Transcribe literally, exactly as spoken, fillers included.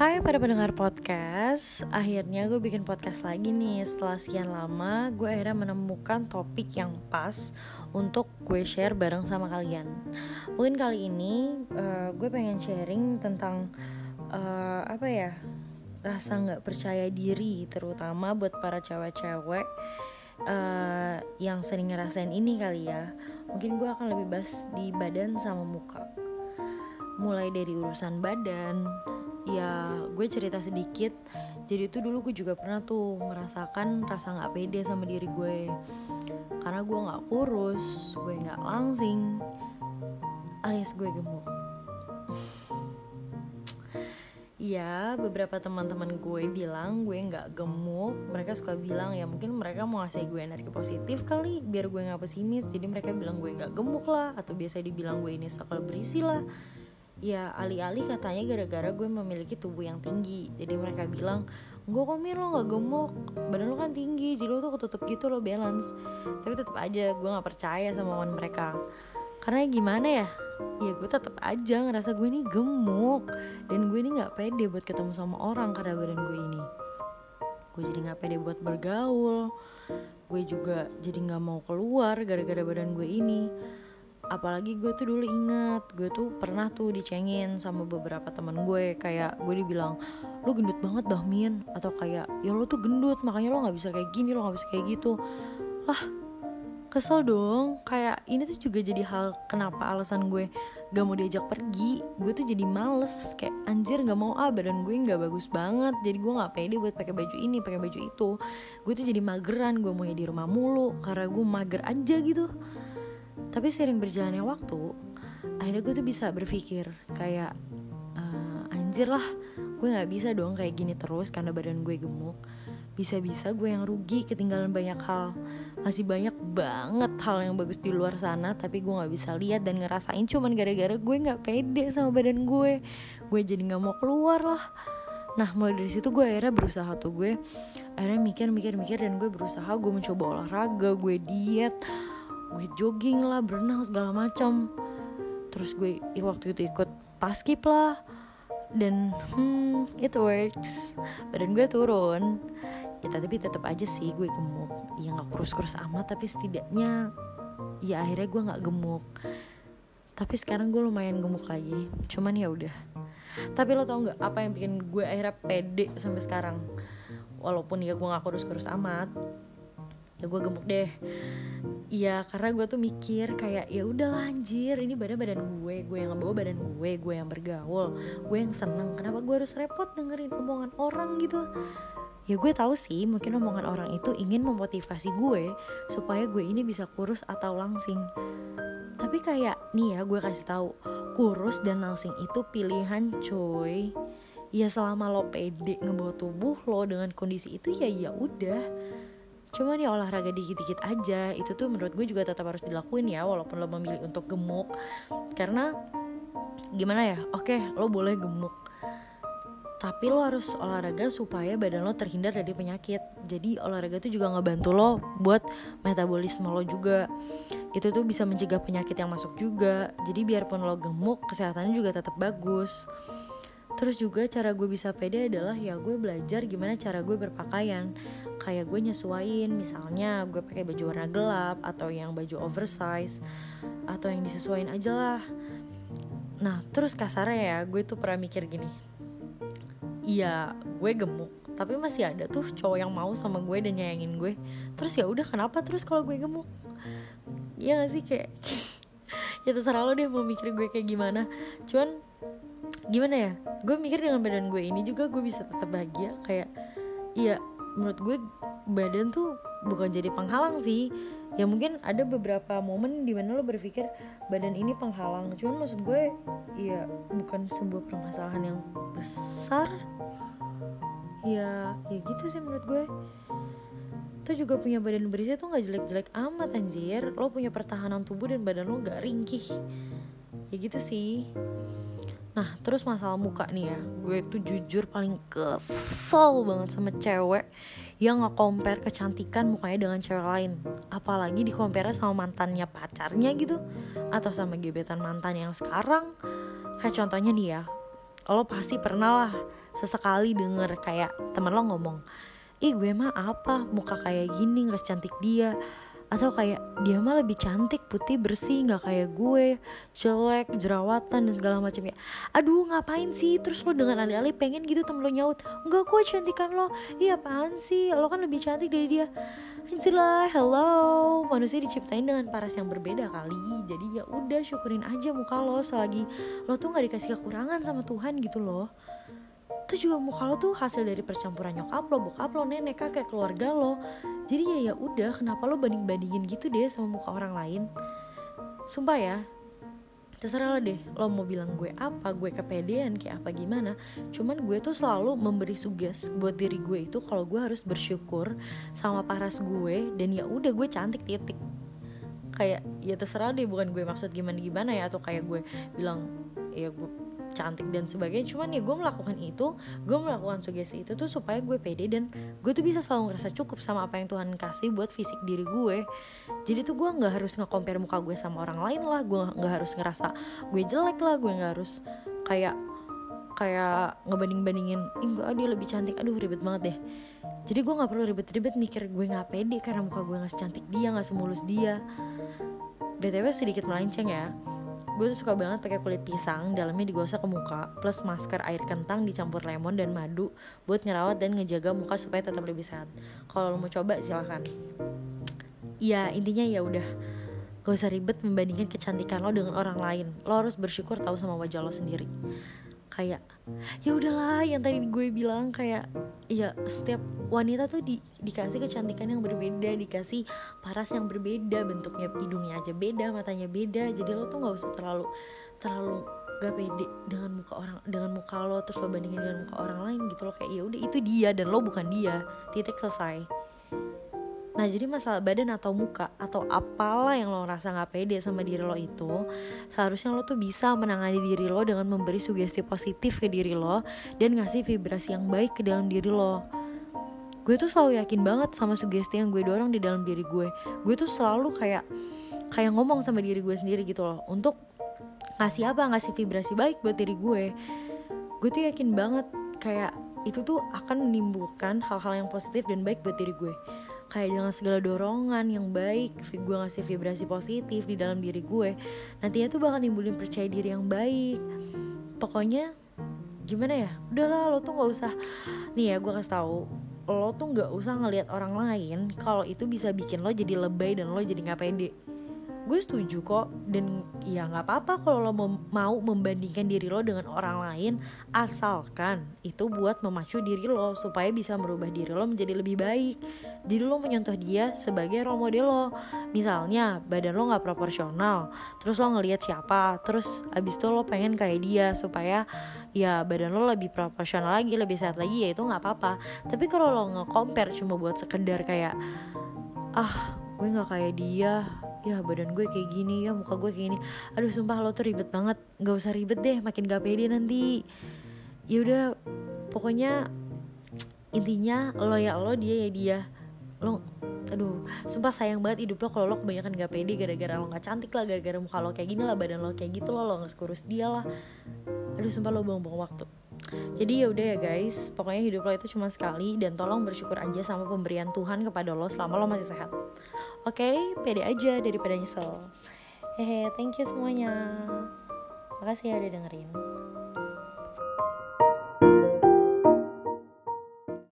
Hai para pendengar podcast, akhirnya gue bikin podcast lagi nih. Setelah sekian lama, gue akhirnya menemukan topik yang pas untuk gue share bareng sama kalian. Mungkin kali ini uh, gue pengen sharing tentang uh, apa ya rasa nggak percaya diri, terutama buat para cewek-cewek uh, yang sering ngerasain ini kali ya. Mungkin gue akan lebih bahas di badan sama muka, mulai dari urusan badan. Ya, gue cerita sedikit. Jadi itu dulu gue juga pernah tuh merasakan rasa gak pede sama diri gue, karena gue gak kurus, gue gak langsing, alias gue gemuk. Ya, beberapa teman-teman gue bilang gue gak gemuk. Mereka suka bilang ya mungkin mereka mau ngasih gue energi positif kali, biar gue gak pesimis. Jadi mereka bilang gue gak gemuk lah, atau biasa dibilang gue ini sakal berisi lah. Ya, alih-alih katanya gara-gara gue memiliki tubuh yang tinggi. Jadi mereka bilang, gue kok Mir lo gak gemuk, badan lo kan tinggi, jadi lo tuh ketutup gitu, lo balance. Tapi tetap aja gue gak percaya sama omongan mereka. Karena gimana ya, ya gue tetap aja ngerasa gue ini gemuk, dan gue ini gak pede buat ketemu sama orang karena badan gue ini. Gue jadi gak pede buat bergaul. Gue juga jadi gak mau keluar gara-gara badan gue ini. Apalagi gue tuh dulu inget, gue tuh pernah tuh dicengin sama beberapa teman gue. Kayak gue dibilang, lo gendut banget dah Min. Atau kayak, ya lo tuh gendut, makanya lo gak bisa kayak gini, lo gak bisa kayak gitu. Lah, kesel dong. Kayak ini tuh juga jadi hal kenapa alasan gue gak mau diajak pergi. Gue tuh jadi males, kayak anjir gak mau ah, badan gue gak bagus banget. Jadi gue gak pede buat pakai baju ini, pakai baju itu. Gue tuh jadi mageran, gue maunya di rumah mulu, karena gue mager aja gitu. Tapi sering berjalannya waktu, akhirnya gue tuh bisa berpikir kayak uh, anjir lah, gue gak bisa dong kayak gini terus karena badan gue gemuk. Bisa-bisa gue yang rugi, ketinggalan banyak hal. Masih banyak banget hal yang bagus di luar sana, tapi gue gak bisa lihat dan ngerasain cuman gara-gara gue gak pede sama badan gue. Gue jadi gak mau keluar lah. Nah, mulai dari situ gue akhirnya berusaha tuh gue Akhirnya mikir-mikir-mikir dan gue berusaha. Gue mencoba olahraga, gue diet, gue jogging lah, berenang segala macam. Terus gue waktu itu ikut paskib lah. Dan hmm, it works. Badan gue turun. Ya tapi tetap aja sih gue gemuk. Ya gak kurus-kurus amat, tapi setidaknya ya akhirnya gue gak gemuk. Tapi sekarang gue lumayan gemuk lagi. Cuman ya udah. Tapi lo tau gak apa yang bikin gue akhirnya pede sampai sekarang? Walaupun ya gue gak kurus-kurus amat, ya gue gemuk deh. Ya karena gue tuh mikir kayak ya udahlah anjir, ini badan badan gue, gue yang ngebawa badan gue, gue yang bergaul, gue yang seneng. Kenapa gue harus repot dengerin omongan orang gitu? Ya gue tahu sih mungkin omongan orang itu ingin memotivasi gue supaya gue ini bisa kurus atau langsing. Tapi kayak nih ya, gue kasih tahu, kurus dan langsing itu pilihan coy. Ya selama lo pede ngebawa tubuh lo dengan kondisi itu ya ya udah. Cuman ya olahraga dikit-dikit aja, itu tuh menurut gue juga tetap harus dilakuin ya, walaupun lo memilih untuk gemuk. Karena gimana ya, oke lo boleh gemuk, tapi lo harus olahraga supaya badan lo terhindar dari penyakit. Jadi olahraga tuh juga ngebantu lo buat metabolisme lo juga. Itu tuh bisa mencegah penyakit yang masuk juga. Jadi biarpun lo gemuk, kesehatannya juga tetap bagus. Terus juga cara gue bisa pede adalah ya gue belajar gimana cara gue berpakaian. Kayak gue nyesuaiin, misalnya gue pakai baju warna gelap atau yang baju oversize, atau yang disesuaiin aja lah. Nah terus kasarnya ya, gue tuh pernah mikir gini, iya gue gemuk, tapi masih ada tuh cowok yang mau sama gue dan nyayangin gue. Terus ya udah kenapa terus kalau gue gemuk? Iya gak sih kayak ya terserah lo deh mau mikir gue kayak gimana. Cuman gimana ya, gue mikir dengan badan gue ini juga gue bisa tetap bahagia. Kayak iya menurut gue badan tuh bukan jadi penghalang sih. Ya mungkin ada beberapa momen dimana lo berpikir badan ini penghalang, cuman maksud gue ya bukan sebuah permasalahan yang besar. Ya ya gitu sih menurut gue. Tuh juga punya badan berisi tuh gak jelek-jelek amat anjir. Lo punya pertahanan tubuh dan badan lo gak ringkih. Ya gitu sih. Nah terus masalah muka nih ya, gue tuh jujur paling kesel banget sama cewek yang nge-compare kecantikan mukanya dengan cewek lain. Apalagi di-compare sama mantannya pacarnya gitu, atau sama gebetan mantan yang sekarang. Kayak contohnya nih ya, lo pasti pernah lah sesekali denger kayak teman lo ngomong, ih gue mah apa, muka kayak gini gak secantik dia, atau kayak dia mah lebih cantik, putih, bersih, gak kayak gue, jelek, jerawatan, dan segala macam ya. Aduh ngapain sih, terus lo dengan alih-alih pengen gitu temen lo nyaut, enggak kok cantikan lo, iya apaan sih, lo kan lebih cantik dari dia. Anjir lah, hello, manusia diciptain dengan paras yang berbeda kali. Jadi ya udah syukurin aja muka lo selagi lo tuh gak dikasih kekurangan sama Tuhan gitu loh. Itu juga muka lo tuh hasil dari percampuran nyokap lo, bokap lo, nenek, kakek, keluarga lo. Jadi ya ya udah, kenapa lo banding-bandingin gitu deh sama muka orang lain? Sumpah ya, terserah lo deh, lo mau bilang gue apa, gue kepedean kayak apa gimana. Cuman gue tuh selalu memberi suges buat diri gue itu kalau gue harus bersyukur sama paras gue, dan ya udah gue cantik titik. Kayak ya terserah deh, bukan gue maksud gimana-gimana ya, atau kayak gue bilang ya gue cantik dan sebagainya. Cuman ya gue melakukan itu, gue melakukan sugesti itu tuh supaya gue pede dan gue tuh bisa selalu ngerasa cukup sama apa yang Tuhan kasih buat fisik diri gue. Jadi tuh gue gak harus nge-compare muka gue sama orang lain lah, gue gak harus ngerasa gue jelek lah, gue gak harus kayak kayak ngebanding-bandingin, ih enggak, dia lebih cantik, aduh ribet banget deh. Jadi gue gak perlu ribet-ribet mikir gue gak pede karena muka gue gak secantik dia, gak semulus dia. B T W sedikit melenceng ya, gue tuh suka banget pakai kulit pisang, dalamnya digosok ke muka, plus masker air kentang dicampur lemon dan madu buat ngerawat dan ngejaga muka supaya tetap lebih sehat. Kalau lo mau coba silakan. Ya intinya ya udah, gak usah ribet membandingkan kecantikan lo dengan orang lain. Lo harus bersyukur tahu sama wajah lo sendiri. Kayak ya udahlah yang tadi gue bilang, kayak ya setiap wanita tuh di, dikasih kecantikan yang berbeda, dikasih paras yang berbeda, bentuknya hidungnya aja beda, matanya beda. Jadi lo tuh nggak usah terlalu terlalu gak pede dengan muka orang, dengan muka lo terus lo bandingin dengan muka orang lain gitu. Lo kayak ya udah itu dia dan lo bukan dia, titik, selesai. Nah jadi masalah badan atau muka atau apalah yang lo rasa nggak pede sama diri lo itu, seharusnya lo tuh bisa menangani diri lo dengan memberi sugesti positif ke diri lo dan ngasih vibrasi yang baik ke dalam diri lo. Gue tuh selalu yakin banget sama sugesti yang gue dorong di dalam diri gue. Gue tuh selalu kayak kayak ngomong sama diri gue sendiri gitu loh, untuk ngasih apa, ngasih vibrasi baik buat diri gue. Gue tuh yakin banget kayak itu tuh akan menimbulkan hal-hal yang positif dan baik buat diri gue. Kayak dengan segala dorongan yang baik, gue ngasih vibrasi positif di dalam diri gue, nantinya tuh bakal nimbulin percaya diri yang baik. Pokoknya gimana ya, udahlah lo tuh gak usah. Nih ya gue kasih tau, lo tuh gak usah ngelihat orang lain kalau itu bisa bikin lo jadi lebay dan lo jadi gak pede. Gue setuju kok, dan ya gak apa-apa kalau lo mem- mau membandingkan diri lo dengan orang lain, asalkan itu buat memacu diri lo supaya bisa merubah diri lo menjadi lebih baik. Jadi lo menyentuh dia sebagai role model lo. Misalnya badan lo gak proporsional, terus lo ngelihat siapa, terus abis itu lo pengen kayak dia supaya ya badan lo lebih proporsional lagi, lebih sehat lagi, ya itu gak apa-apa. Tapi kalau lo nge-compare cuma buat sekedar kayak, ah gue gak kayak dia, ya badan gue kayak gini, ya muka gue kayak gini, aduh sumpah lo tuh ribet banget. Gak usah ribet deh, makin gak pede nanti. Yaudah pokoknya intinya lo ya lo, dia ya dia. Lo aduh sumpah sayang banget hidup lo kalau lo kebanyakan gak pede gara-gara lo gak cantik lah, gara-gara muka lo kayak gini lah, badan lo kayak gitu lah, lo gak sekurus dia lah. Aduh sumpah lo buang-buang waktu. Jadi yaudah ya guys, pokoknya hidup lo itu cuma sekali, dan tolong bersyukur aja sama pemberian Tuhan kepada lo selama lo masih sehat. Oke, okay? Pede aja daripada nyesel. Hehe, thank you semuanya. Makasih ya udah dengerin.